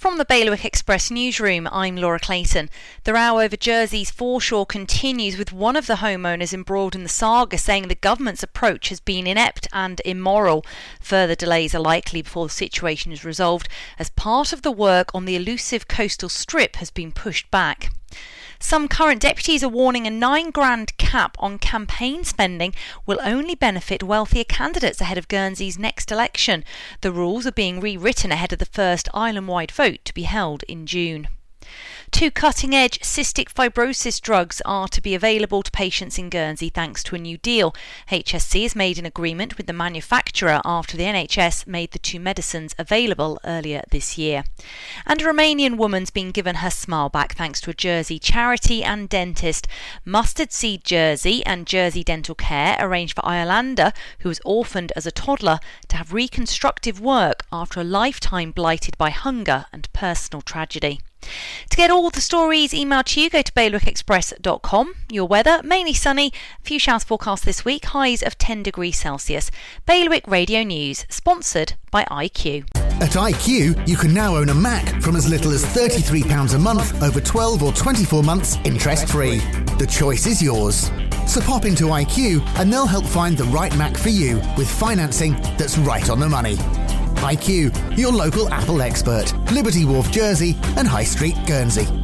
From the Bailiwick Express newsroom, I'm Laura Clayton. The row over Jersey's foreshore continues, with one of the homeowners embroiled in the saga saying the government's approach has been inept and immoral. Further delays are likely before the situation is resolved, as part of the work on the elusive coastal strip has been pushed back. Some current deputies are warning a $9,000 cap on campaign spending will only benefit wealthier candidates ahead of Guernsey's next election. The rules are being rewritten ahead of the first island-wide vote to be held in June. Two cutting-edge cystic fibrosis drugs are to be available to patients in Guernsey thanks to a new deal. HSC has made an agreement with the manufacturer after the NHS made the two medicines available earlier this year. And a Romanian woman's been given her smile back thanks to a Jersey charity and dentist. Mustard Seed Jersey and Jersey Dental Care arranged for Iolanda, who was orphaned as a toddler, to have reconstructive work after a lifetime blighted by hunger and personal tragedy. To get all the stories emailed to you, go to bailiwickexpress.com. Your weather, mainly sunny, a few showers forecast this week, highs of 10 degrees Celsius. Bailiwick Radio News, sponsored by IQ. At IQ, you can now own a Mac from as little as £33 a month over 12 or 24 months, interest-free. The choice is yours. So pop into IQ and they'll help find the right Mac for you with financing that's right on the money. IQ, your local Apple expert. Liberty Wharf, Jersey and High Street, Guernsey.